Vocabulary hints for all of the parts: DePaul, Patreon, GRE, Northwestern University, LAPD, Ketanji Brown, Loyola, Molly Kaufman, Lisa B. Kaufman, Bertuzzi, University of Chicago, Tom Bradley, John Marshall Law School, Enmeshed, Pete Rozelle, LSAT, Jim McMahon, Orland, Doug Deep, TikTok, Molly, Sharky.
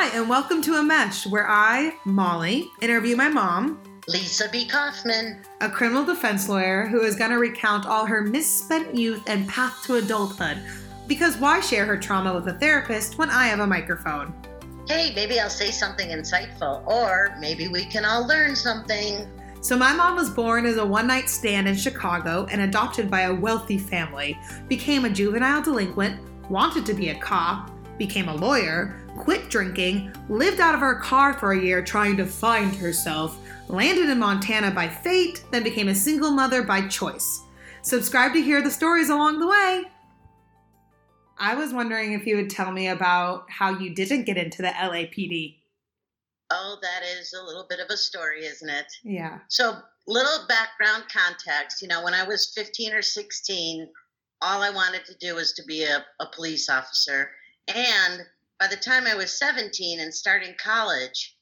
Hi, and welcome to Enmeshed, where I, Molly, interview my mom, Lisa B. Kaufman, a criminal defense lawyer who is going to recount all her misspent youth and path to adulthood. Because why share her trauma with a therapist when I have a microphone? Hey, maybe I'll say something insightful, or maybe we can all learn something. So my mom was born as a one-night stand in Chicago and adopted by a wealthy family, became a juvenile delinquent, wanted to be a cop, became a lawyer, quit drinking, lived out of her car for a year trying to find herself, landed in Montana by fate, then became a single mother by choice. Subscribe to hear the stories along the way. I was wondering if you would tell me about how you didn't get into the LAPD. Oh, that is a little bit of a story, isn't it? Yeah. So, little background context. You know, when I was 15 or 16, all I wanted to do was to be a police officer. And by the time I was 17 and starting college,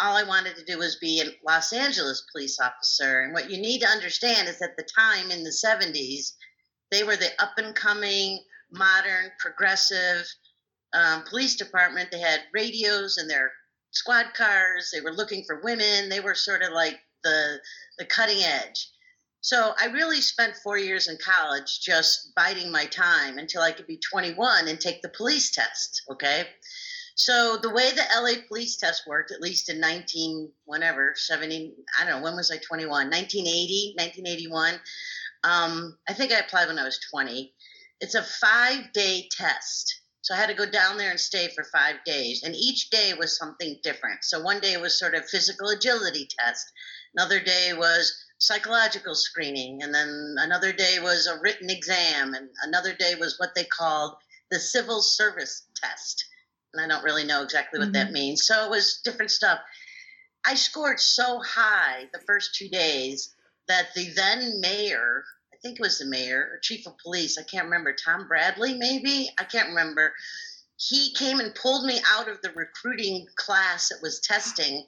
all I wanted to do was be a Los Angeles police officer. And what you need to understand is at the time in the 70s, they were the up-and-coming, modern, progressive police department. They had radios in their squad cars. They were looking for women. They were sort of like the cutting edge. So I really spent 4 years in college just biding my time until I could be 21 and take the police test, okay? So the way the LA police test worked, at least in 1980, 1981. I think I applied when I was 20. It's a 5-day test. So I had to go down there and stay for 5 days. And each day was something different. So one day was sort of physical agility test. Another day was psychological screening, and then another day was a written exam, and another day was what they called the civil service test, and I don't really know exactly what that means. So it was different stuff. I scored so high the first 2 days that the then mayor, I think it was the mayor or chief of police, I can't remember, Tom Bradley maybe, I can't remember, he came and pulled me out of the recruiting class that was testing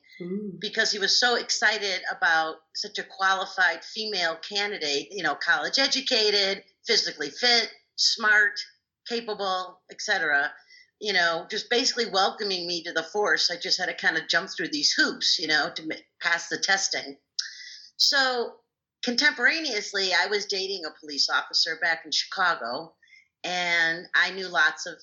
because he was so excited about such a qualified female candidate, you know, college educated, physically fit, smart, capable, etc. You know, just basically welcoming me to the force. I just had to kind of jump through these hoops, you know, to pass the testing. So contemporaneously, I was dating a police officer back in Chicago, and I knew lots of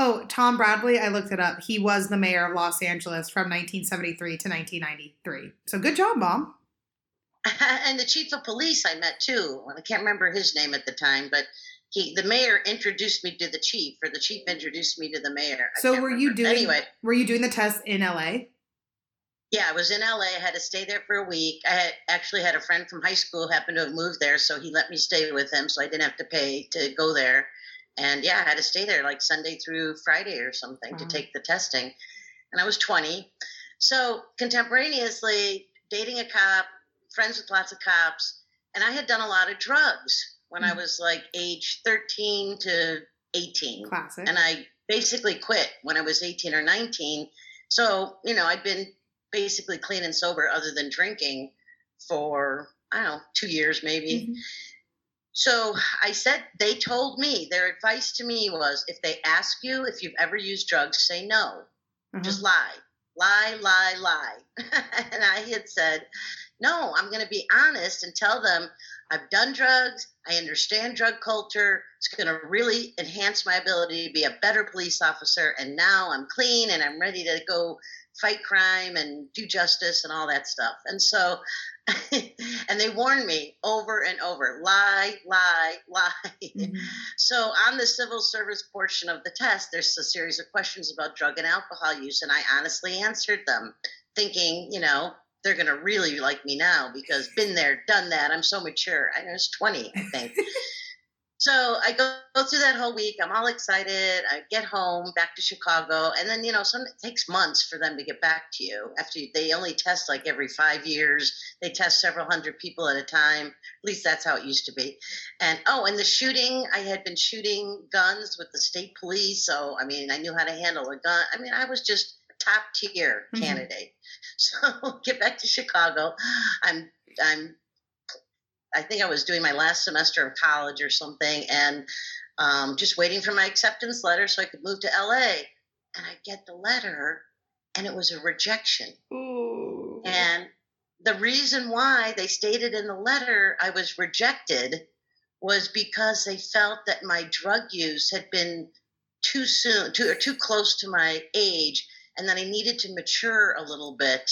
Oh, Tom Bradley, I looked it up. He was the mayor of Los Angeles from 1973 to 1993. So good job, Mom. And the chief of police I met, too. I can't remember his name at the time, but the mayor introduced me to the chief, or the chief introduced me to the mayor. So were you doing the test in L.A.? Yeah, I was in L.A. I had to stay there for a week. I actually had a friend from high school who happened to have moved there, so he let me stay with him, so I didn't have to pay to go there. And yeah, I had to stay there like Sunday through Friday or something to take the testing. And I was 20. So contemporaneously, dating a cop, friends with lots of cops. And I had done a lot of drugs when I was like age 13 to 18. Classic. And I basically quit when I was 18 or 19. So, you know, I'd been basically clean and sober other than drinking for, 2 years maybe. Mm-hmm. So they told me, their advice to me was, if they ask you if you've ever used drugs, say no. Mm-hmm. Just lie. Lie, lie, lie. And I had said, no, I'm going to be honest and tell them I've done drugs. I understand drug culture. It's going to really enhance my ability to be a better police officer. And now I'm clean and I'm ready to go fight crime and do justice and all that stuff. And so and they warned me over and over, lie, lie, lie. Mm-hmm. So on the civil service portion of the test, there's a series of questions about drug and alcohol use. And I honestly answered them thinking, you know, they're going to really like me now because been there, done that. I'm so mature. I was 20, I think. So I go through that whole week. I'm all excited. I get home, back to Chicago. And then, you know, it takes months for them to get back to you. After they only test like every 5 years. They test several hundred people at a time. At least that's how it used to be. And, the shooting, I had been shooting guns with the state police. So, I mean, I knew how to handle a gun. I mean, I was just a top tier candidate. So get back to Chicago. I think I was doing my last semester of college or something and just waiting for my acceptance letter so I could move to LA. And I get the letter and it was a rejection. Ooh. And the reason why they stated in the letter I was rejected was because they felt that my drug use had been too soon, too close to my age, and that I needed to mature a little bit,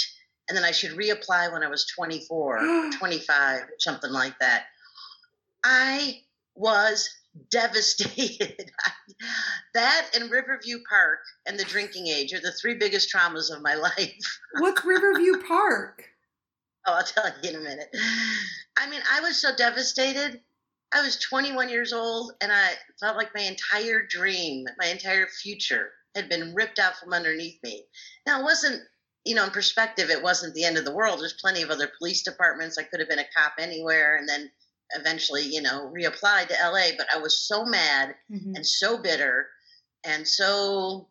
and then I should reapply when I was 24, 25, something like that. I was devastated. That and Riverview Park and the drinking age are the three biggest traumas of my life. What's Riverview Park? Oh, I'll tell you in a minute. I mean, I was so devastated. I was 21 years old, and I felt like my entire dream, my entire future had been ripped out from underneath me. Now, it wasn't, you know, in perspective, it wasn't the end of the world. There's plenty of other police departments. I could have been a cop anywhere, and then eventually, you know, reapplied to LA, but I was so mad and so bitter and so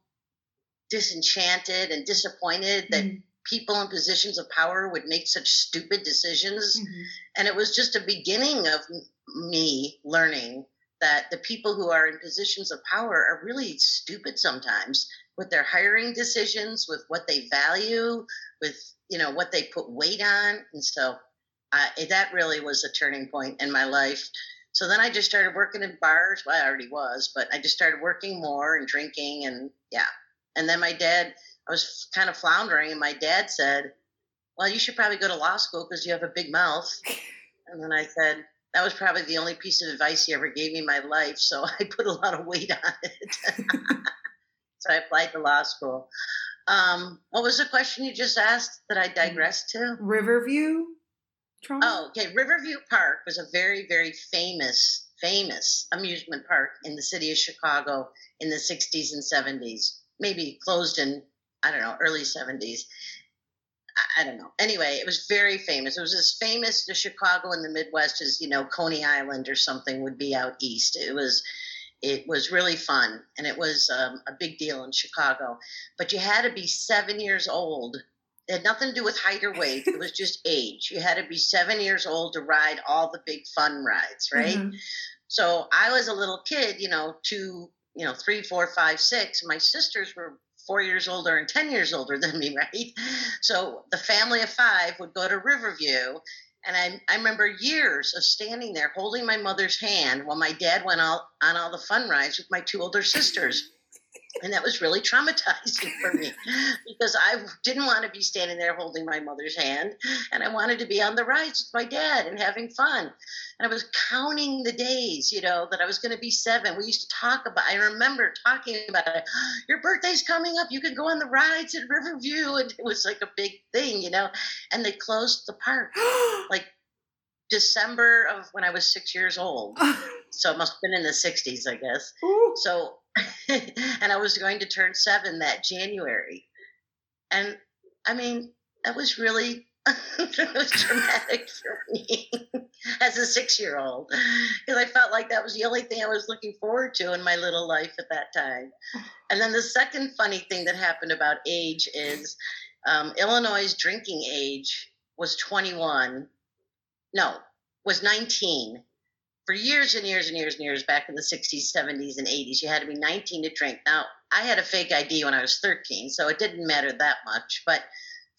disenchanted and disappointed that people in positions of power would make such stupid decisions. And it was just a beginning of me learning that the people who are in positions of power are really stupid sometimes with their hiring decisions, with what they value, with, you know, what they put weight on. And so that really was a turning point in my life. So then I just started working in bars. Well, I already was, but I just started working more and drinking and yeah. And then my dad, I was kind of floundering, and my dad said, well, you should probably go to law school because you have a big mouth. And then I said, that was probably the only piece of advice he ever gave me in my life. So I put a lot of weight on it. So I applied to law school. What was the question you just asked that I digressed to? Riverview trauma? Oh, okay. Riverview Park was a very, very famous, famous amusement park in the city of Chicago in the 60s and 70s, maybe closed in, I don't know, early 70s. I don't know. Anyway, it was very famous. It was as famous to Chicago in the Midwest as, you know, Coney Island or something would be out east. It was really fun, and it was a big deal in Chicago. But you had to be 7 years old. It had nothing to do with height or weight. It was just age. You had to be 7 years old to ride all the big fun rides, right? So I was a little kid, you know, 3, 4, 5, 6. My sisters were 4 years older and 10 years older than me, right? So the family of five would go to Riverview. And I remember years of standing there holding my mother's hand while my dad went on all the fun rides with my two older sisters. And that was really traumatizing for me because I didn't want to be standing there holding my mother's hand. And I wanted to be on the rides with my dad and having fun. And I was counting the days, you know, that I was going to be 7. We used to I remember talking about it. Your birthday's coming up. You can go on the rides at Riverview. And it was like a big thing, you know. And they closed the park like December of when I was 6 years old. So it must have been in the 60s, I guess. Ooh. So... and I was going to turn 7 that January. And I mean, that was really it was dramatic for me as a 6-year-old. Because I felt like that was the only thing I was looking forward to in my little life at that time. And then the second funny thing that happened about age is Illinois' drinking age was 19. For years and years and years and years back in the 60s, 70s, and 80s, you had to be 19 to drink. Now, I had a fake ID when I was 13, so it didn't matter that much. But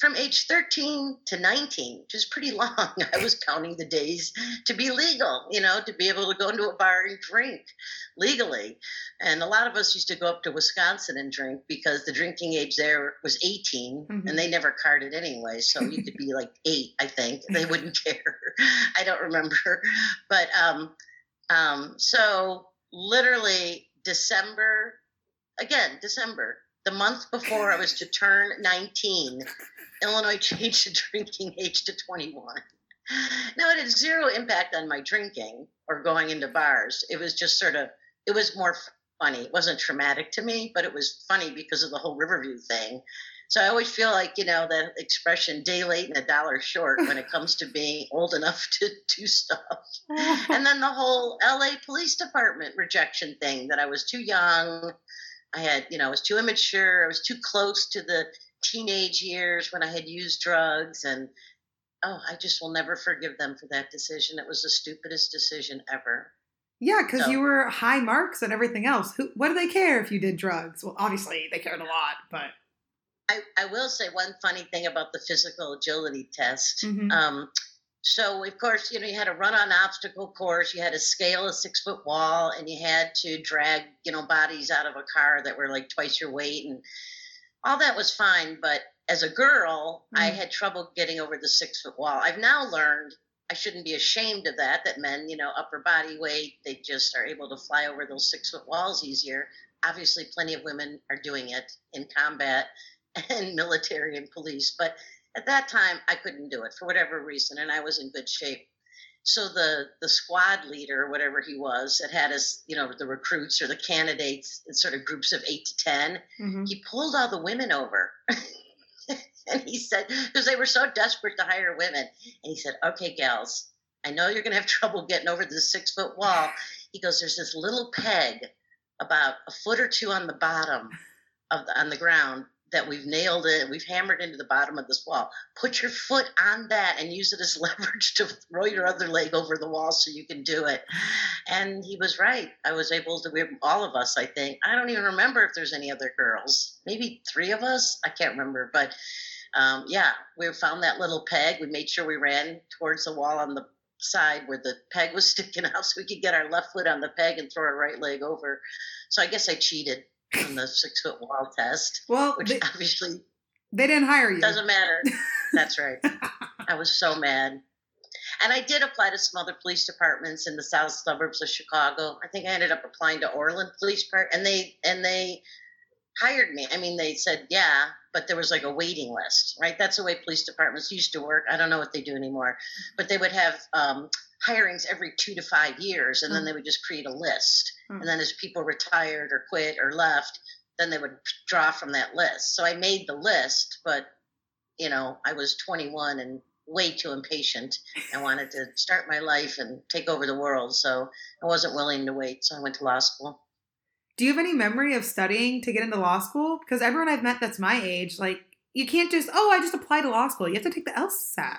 from age 13 to 19, which is pretty long, I was counting the days to be legal, you know, to be able to go into a bar and drink legally. And a lot of us used to go up to Wisconsin and drink because the drinking age there was 18, and they never carded anyway. So you could be like 8, I think. They wouldn't care. I don't remember. But so literally December, the month before I was to turn 19, Illinois changed the drinking age to 21. Now, it had zero impact on my drinking or going into bars. It was just it was more funny. It wasn't traumatic to me, but it was funny because of the whole Riverview thing. So I always feel like, you know, that expression, day late and a dollar short when it comes to being old enough to do stuff. And then the whole LA Police Department rejection thing, that I was too young. I was too immature. I was too close to the teenage years when I had used drugs. And, I just will never forgive them for that decision. It was the stupidest decision ever. Yeah, because you were high marks and everything else. What do they care if you did drugs? Well, obviously, they cared a lot, but... I will say one funny thing about the physical agility test. Mm-hmm. So, of course, you know, you had to run on obstacle course, you had to scale a 6-foot wall, and you had to drag, you know, bodies out of a car that were like twice your weight, and all that was fine. But as a girl, mm-hmm. I had trouble getting over the 6-foot wall. I've now learned I shouldn't be ashamed of that, that men, you know, upper body weight, they just are able to fly over those 6-foot walls easier. Obviously, plenty of women are doing it in combat and military and police. But at that time, I couldn't do it for whatever reason, and I was in good shape. So the squad leader, whatever he was, that had us, you know, the recruits or the candidates in sort of groups of 8 to 10, mm-hmm. he pulled all the women over. And he said, because they were so desperate to hire women, and he said, okay, gals, I know you're going to have trouble getting over the 6-foot wall. He goes, there's this little peg about a foot or two on the bottom of the, on the ground that we've nailed it. We've hammered into the bottom of this wall. Put your foot on that and use it as leverage to throw your other leg over the wall so you can do it. And he was right. I was able to, all of us, I think. I don't even remember if there's any other girls. Maybe 3 of us. I can't remember, but... yeah, we found that little peg. We made sure we ran towards the wall on the side where the peg was sticking out so we could get our left foot on the peg and throw our right leg over. So I guess I cheated on the 6-foot wall test, well, which they, obviously... They didn't hire you. Doesn't matter. That's right. I was so mad. And I did apply to some other police departments in the south suburbs of Chicago. I think I ended up applying to Orland Police Department, and they hired me. I mean, they said, yeah, but there was like a waiting list, right? That's the way police departments used to work. I don't know what they do anymore, but they would have hirings every 2 to 5 years, and then they would just create a list. And then as people retired or quit or left, then they would draw from that list. So I made the list, but, you know, I was 21 and way too impatient. I wanted to start my life and take over the world, so I wasn't willing to wait, so I went to law school. Do you have any memory of studying to get into law school? Because everyone I've met that's my age, like, you can't just, oh, I just applied to law school. You have to take the LSAT.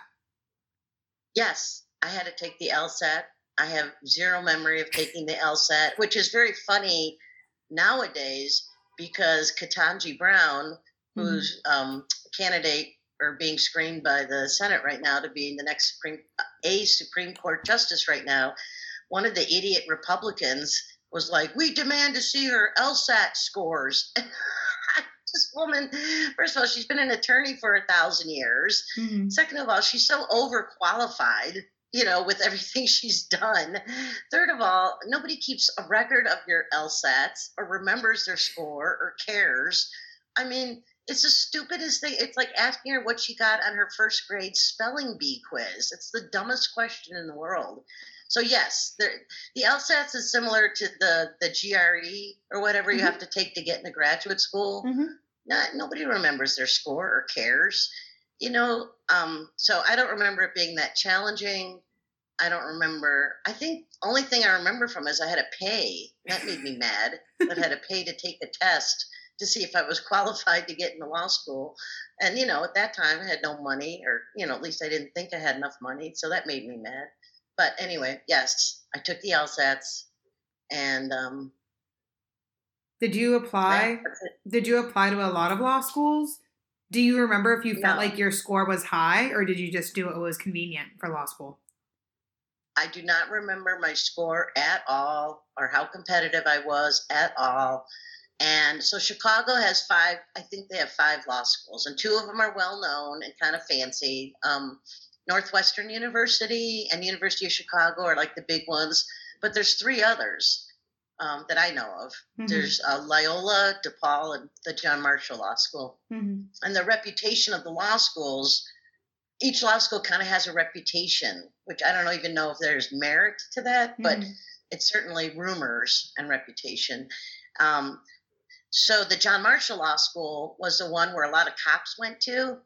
Yes, I had to take the LSAT. I have zero memory of taking the LSAT, which is very funny nowadays because Ketanji Brown, who's a candidate or being screened by the Senate right now to be the next Supreme Court justice right now, one of the idiot Republicans was like, we demand to see her LSAT scores. This woman, first of all, she's been an attorney for 1,000 years. Mm-hmm. Second of all, she's so overqualified, you know, with everything she's done. Third of all, nobody keeps a record of your LSATs or remembers their score or cares. I mean, it's the stupidest thing. It's like asking her what she got on her first grade spelling bee quiz. It's the dumbest question in the world. So yes, the LSATs is similar to the GRE or whatever you have to take to get into graduate school. Mm-hmm. Nobody remembers their score or cares, you know. So I don't remember it being that challenging. I don't remember. I think only thing I remember from is I had to pay. That made me mad. But I had to pay to take a test to see if I was qualified to get into law school. And, you know, at that time I had no money, or, you know, at least I didn't think I had enough money. So that made me mad. But anyway, yes, I took the LSATs, and did you apply? Did you apply to a lot of law schools? Do you remember if you felt like your score was high, or did you just do what was convenient for law school? I do not remember my score at all, or how competitive I was at all. And so Chicago has 5. I think they have 5 law schools, and 2 of them are well known and kind of fancy. Northwestern University and University of Chicago are like the big ones, but there's 3 others that I know of. Mm-hmm. There's Loyola, DePaul, and the John Marshall Law School. Mm-hmm. And the reputation of the law schools, each law school kind of has a reputation, which I don't even know if there's merit to that, but it's certainly rumors and reputation. So the John Marshall Law School was the one where a lot of cops went to,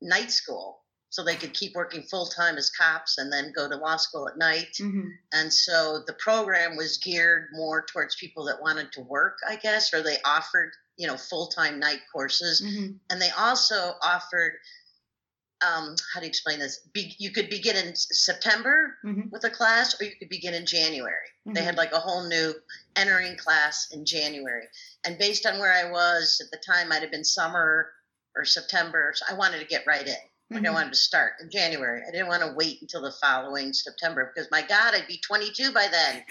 night school. So they could keep working full-time as cops and then go to law school at night. Mm-hmm. And so the program was geared more towards people that wanted to work, I guess, or they offered, you know, full-time night courses. Mm-hmm. And they also offered, how do you explain this? You could begin in September with a class, or you could begin in January. Mm-hmm. They had like a whole new entering class in January. And based on where I was at the time, I'd have been summer or September. So I wanted to get right in. Like I wanted to start in January. I didn't want to wait until the following September because, my God, I'd be 22 by then.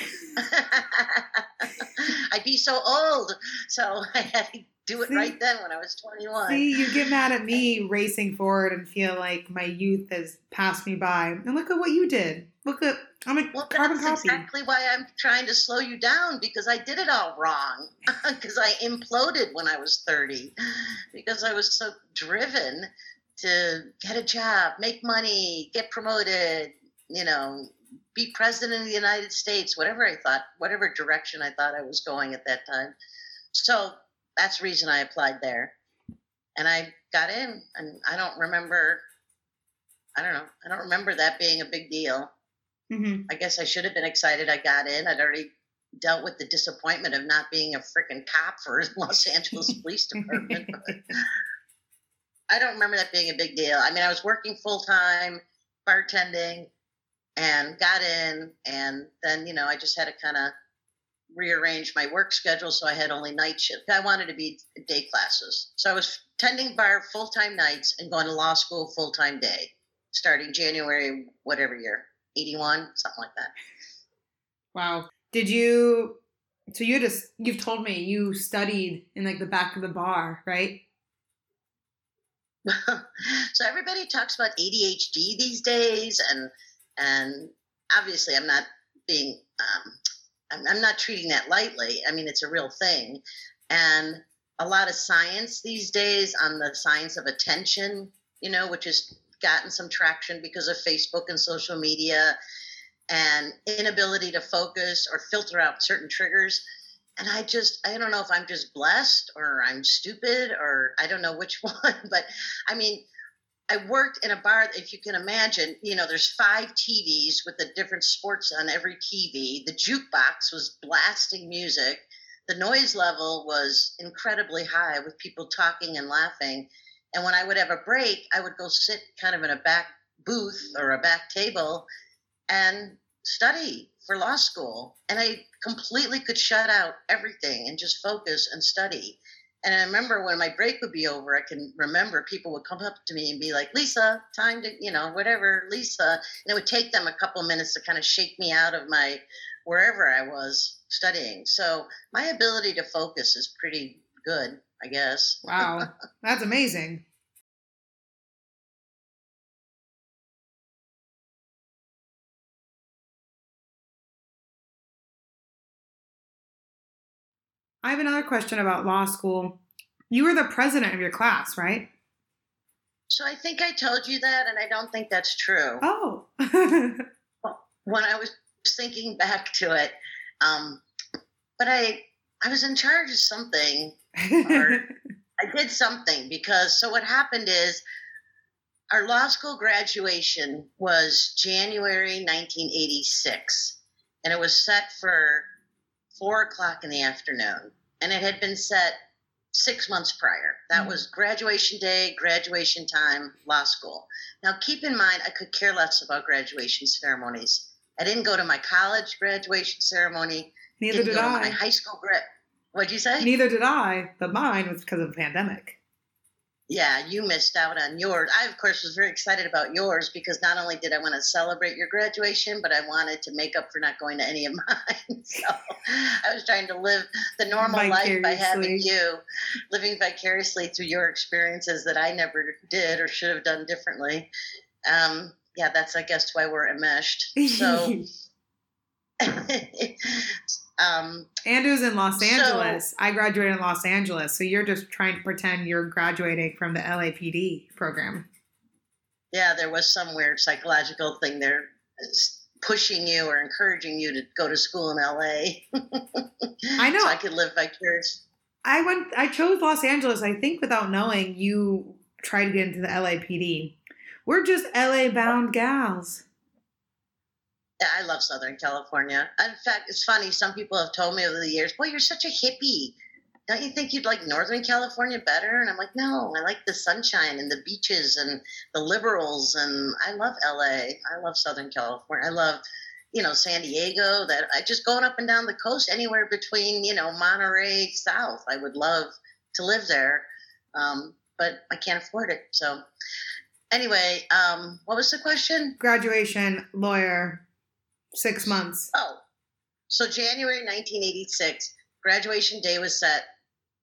I'd be so old. So I had to do it right then when I was 21. See, you get mad at me racing forward and feel like my youth has passed me by. And look at what you did. Look at, I'm a carbon copy. That's exactly why I'm trying to slow you down, because I did it all wrong. Because I imploded when I was 30 because I was so driven to get a job, make money, get promoted, you know, be president of the United States, whatever I thought, whatever direction I thought I was going at that time. So that's the reason I applied there. And I got in, and I don't remember that being a big deal. Mm-hmm. I guess I should have been excited I got in. I'd already dealt with the disappointment of not being a freaking cop for Los Angeles Police Department. I don't remember that being a big deal. I mean, I was working full-time, bartending, and got in. And then, you know, I just had to kind of rearrange my work schedule so I had only night shift. I wanted to be day classes. So I was tending bar full-time nights and going to law school full-time day, starting January, whatever year, 81, something like that. Wow. Did you – so you just – you've told me you studied in, like, the back of the bar, right? So everybody talks about ADHD these days, and obviously I'm not being, I'm not treating that lightly. I mean, it's a real thing. And a lot of science these days on the science of attention, you know, which has gotten some traction because of Facebook and social media and inability to focus or filter out certain triggers. And I don't know if I'm just blessed or I'm stupid or I don't know which one, but I mean, I worked in a bar, if you can imagine, you know, there's 5 TVs with the different sports on every TV. The jukebox was blasting music. The noise level was incredibly high with people talking and laughing. And when I would have a break, I would go sit kind of in a back booth or a back table and study for law school, and I completely could shut out everything and just focus and study. And I remember when my break would be over, I can remember people would come up to me and be like, Lisa, time to, you know, whatever, Lisa. And it would take them a couple minutes to kind of shake me out of my, wherever I was studying. So my ability to focus is pretty good, I guess. Wow. That's amazing. I have another question about law school. You were the president of your class, right? So I think I told you that, and I don't think that's true. Oh. When I was thinking back to it, but I was in charge of something, or I did something because, so what happened is our law school graduation was January 1986, and it was set for 4:00 in the afternoon, and it had been set 6 months prior. That was graduation day, graduation time, law school. Now, keep in mind, I could care less about graduation ceremonies. I didn't go to my college graduation ceremony. Neither did I. My high school grad. What'd you say? Neither did I, but mine was because of the pandemic. Yeah, you missed out on yours. I, of course, was very excited about yours because not only did I want to celebrate your graduation, but I wanted to make up for not going to any of mine. So I was trying to live the normal life by having you, living vicariously through your experiences that I never did or should have done differently. Yeah, that's, I guess, why we're enmeshed. So, and it was in Los Angeles. I graduated in Los Angeles. So you're just trying to pretend you're graduating from the LAPD program. Yeah, there was some weird psychological thing there pushing you or encouraging you to go to school in LA. I know. So I could live vicariously. I chose Los Angeles, I think, without knowing you tried to get into the LAPD. We're just LA bound gals. Yeah, I love Southern California. In fact, it's funny. Some people have told me over the years, well, you're such a hippie. Don't you think you'd like Northern California better? And I'm like, no, I like the sunshine and the beaches and the liberals. And I love L.A. I love Southern California. I love, you know, San Diego. That I just going up and down the coast, anywhere between, you know, Monterey South. I would love to live there. but I can't afford it. So anyway, what was the question? Graduation, lawyer, 6 months. Oh, so January 1986, graduation day was set,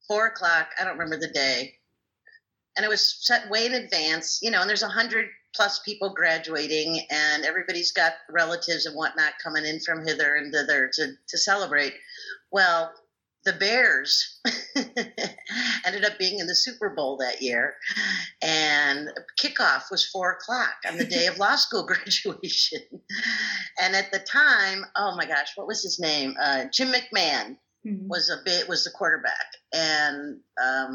4 o'clock. I don't remember the day. And it was set way in advance, you know, and there's 100+ people graduating and everybody's got relatives and whatnot coming in from hither and thither to celebrate. Well, the Bears ended up being in the Super Bowl that year, and kickoff was 4 o'clock on the day of law school graduation. And at the time, oh my gosh, what was his name? Jim McMahon was the quarterback, and I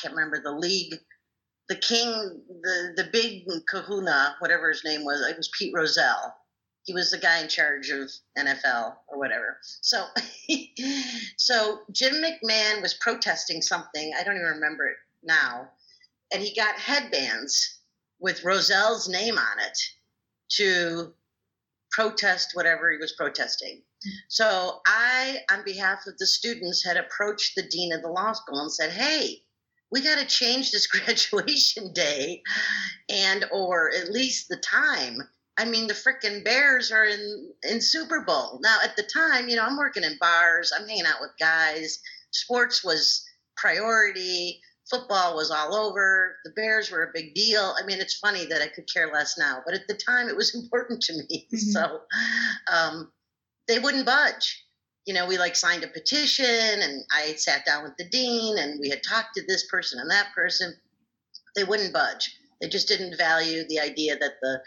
can't remember the league. The king, the big kahuna, whatever his name was, it was Pete Rozelle. He was the guy in charge of NFL or whatever. So Jim McMahon was protesting something. I don't even remember it now. And he got headbands with Rozelle's name on it to protest whatever he was protesting. So I, on behalf of the students, had approached the dean of the law school and said, hey, we got to change this graduation day and or at least the time. I mean, the frickin' Bears are in Super Bowl. Now, at the time, you know, I'm working in bars. I'm hanging out with guys. Sports was priority. Football was all over. The Bears were a big deal. I mean, it's funny that I could care less now, but at the time it was important to me. Mm-hmm. So they wouldn't budge. You know, we like signed a petition and I sat down with the dean and we had talked to this person and that person. They wouldn't budge. They just didn't value the idea that the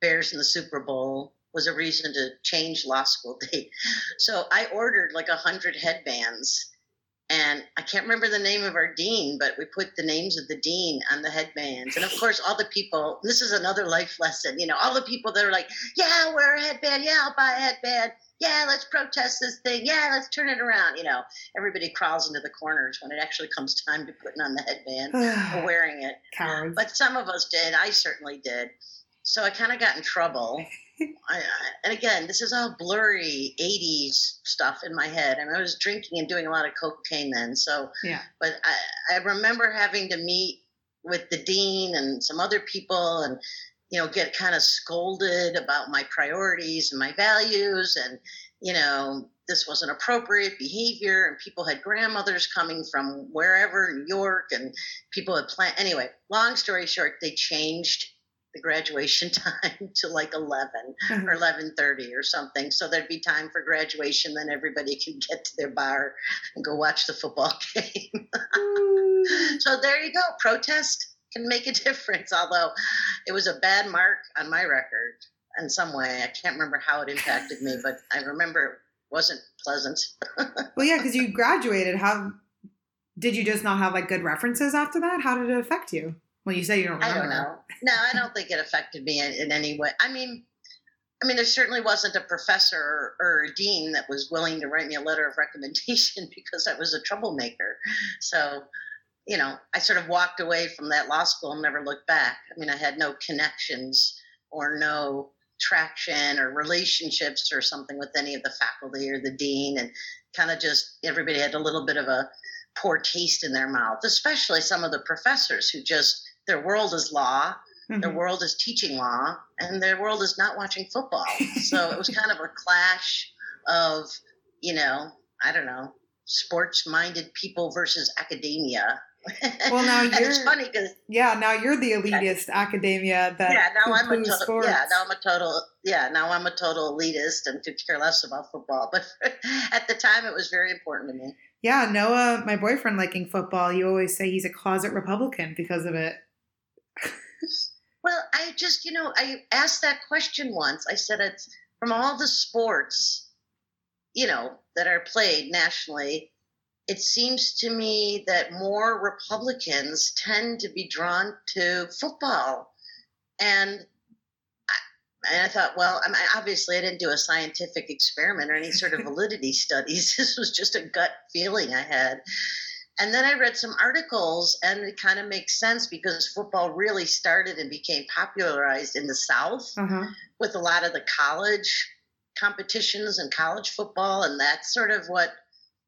Bears in the Super Bowl was a reason to change law school date. So I ordered like 100 headbands, and I can't remember the name of our dean, but we put the names of the dean on the headbands. And of course, all the people, this is another life lesson, you know, all the people that are like, yeah, wear a headband. Yeah, I'll buy a headband. Yeah, let's protest this thing. Yeah, let's turn it around. You know, everybody crawls into the corners when it actually comes time to putting on the headband or wearing it. Cowards. But some of us did. I certainly did. So I kind of got in trouble. And again, this is all blurry 80s stuff in my head. I mean, I was drinking and doing a lot of cocaine then. So, yeah. But I remember having to meet with the dean and some other people and, you know, get kind of scolded about my priorities and my values. And, you know, this wasn't appropriate behavior. And people had grandmothers coming from wherever, New York, and people had planned. Anyway, long story short, they changed the graduation time to like 11 or 11:30 or something. So there'd be time for graduation. Then everybody can get to their bar and go watch the football game. So there you go. Protest can make a difference. Although it was a bad mark on my record in some way. I can't remember how it impacted me, but I remember it wasn't pleasant. Well, yeah, because you graduated. How did you just not have like good references after that? How did it affect you? Well, you say you don't remember. I don't know. No, I don't think it affected me in any way. I mean, there certainly wasn't a professor or a dean that was willing to write me a letter of recommendation because I was a troublemaker. So, you know, I sort of walked away from that law school and never looked back. I mean, I had no connections or no traction or relationships or something with any of the faculty or the dean, and kind of just everybody had a little bit of a poor taste in their mouth, especially some of the professors who just, their world is law, their world is teaching law, and their world is not watching football. So it was kind of a clash of, you know, I don't know, sports-minded people versus academia. Well, now you're, it's funny because now you're the elitist academia that now I'm a total elitist and could care less about football. But at the time, it was very important to me. Yeah, Noah, my boyfriend liking football, you always say he's a closet Republican because of it. Well, I just, you know, I asked that question once. I said, it's from all the sports, you know, that are played nationally, it seems to me that more Republicans tend to be drawn to football. And I thought, well, I mean, obviously I didn't do a scientific experiment or any sort of validity studies. This was just a gut feeling I had. And then I read some articles, and it kind of makes sense because football really started and became popularized in the South with a lot of the college competitions and college football. And that's sort of what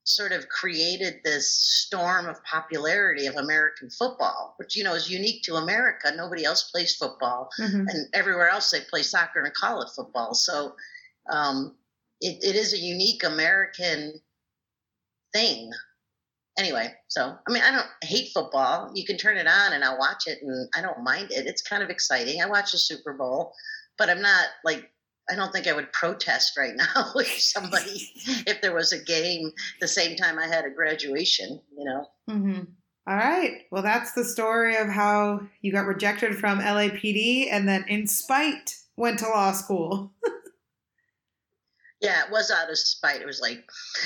sort of created this storm of popularity of American football, which, you know, is unique to America. Nobody else plays football, and everywhere else they play soccer and college football. So it is a unique American thing. Anyway, so, I mean, I don't hate football. You can turn it on and I'll watch it and I don't mind it. It's kind of exciting. I watch the Super Bowl, but I'm not like, I don't think I would protest right now if there was a game the same time I had a graduation, you know? Mm-hmm. All right. Well, that's the story of how you got rejected from LAPD and then in spite went to law school. Yeah, it was out of spite. It was like,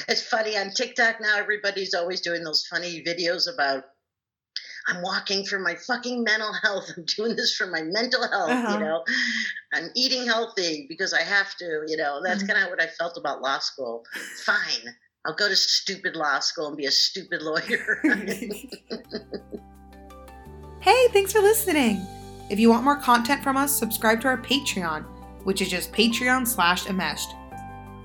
it's funny on TikTok now, everybody's always doing those funny videos about, I'm walking for my fucking mental health. I'm doing this for my mental health, you know. I'm eating healthy because I have to, you know. That's kind of what I felt about law school. Fine. I'll go to stupid law school and be a stupid lawyer. Hey, thanks for listening. If you want more content from us, subscribe to our Patreon, which is just patreon.com/enmeshed.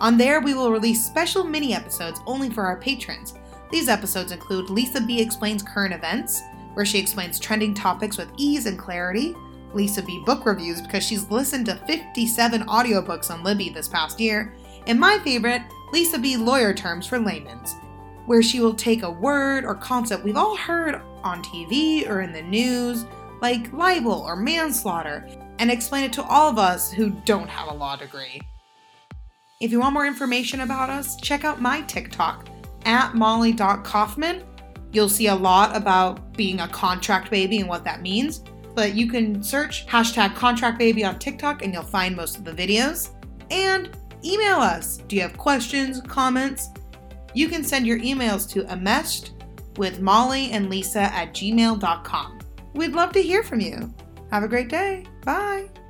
On there, we will release special mini episodes only for our patrons. These episodes include Lisa B. Explains Current Events, where she explains trending topics with ease and clarity, Lisa B. book reviews because she's listened to 57 audiobooks on Libby this past year, and my favorite, Lisa B. lawyer terms for laymen, where she will take a word or concept we've all heard on TV or in the news, like libel or manslaughter, and explain it to all of us who don't have a law degree. If you want more information about us, check out my TikTok, @molly.kaufman. You'll see a lot about being a contract baby and what that means, but you can search #contract baby on TikTok and you'll find most of the videos. And email us. Do you have questions, comments? You can send your emails to enmeshedwithmollyandlisa@gmail.com. We'd love to hear from you. Have a great day. Bye.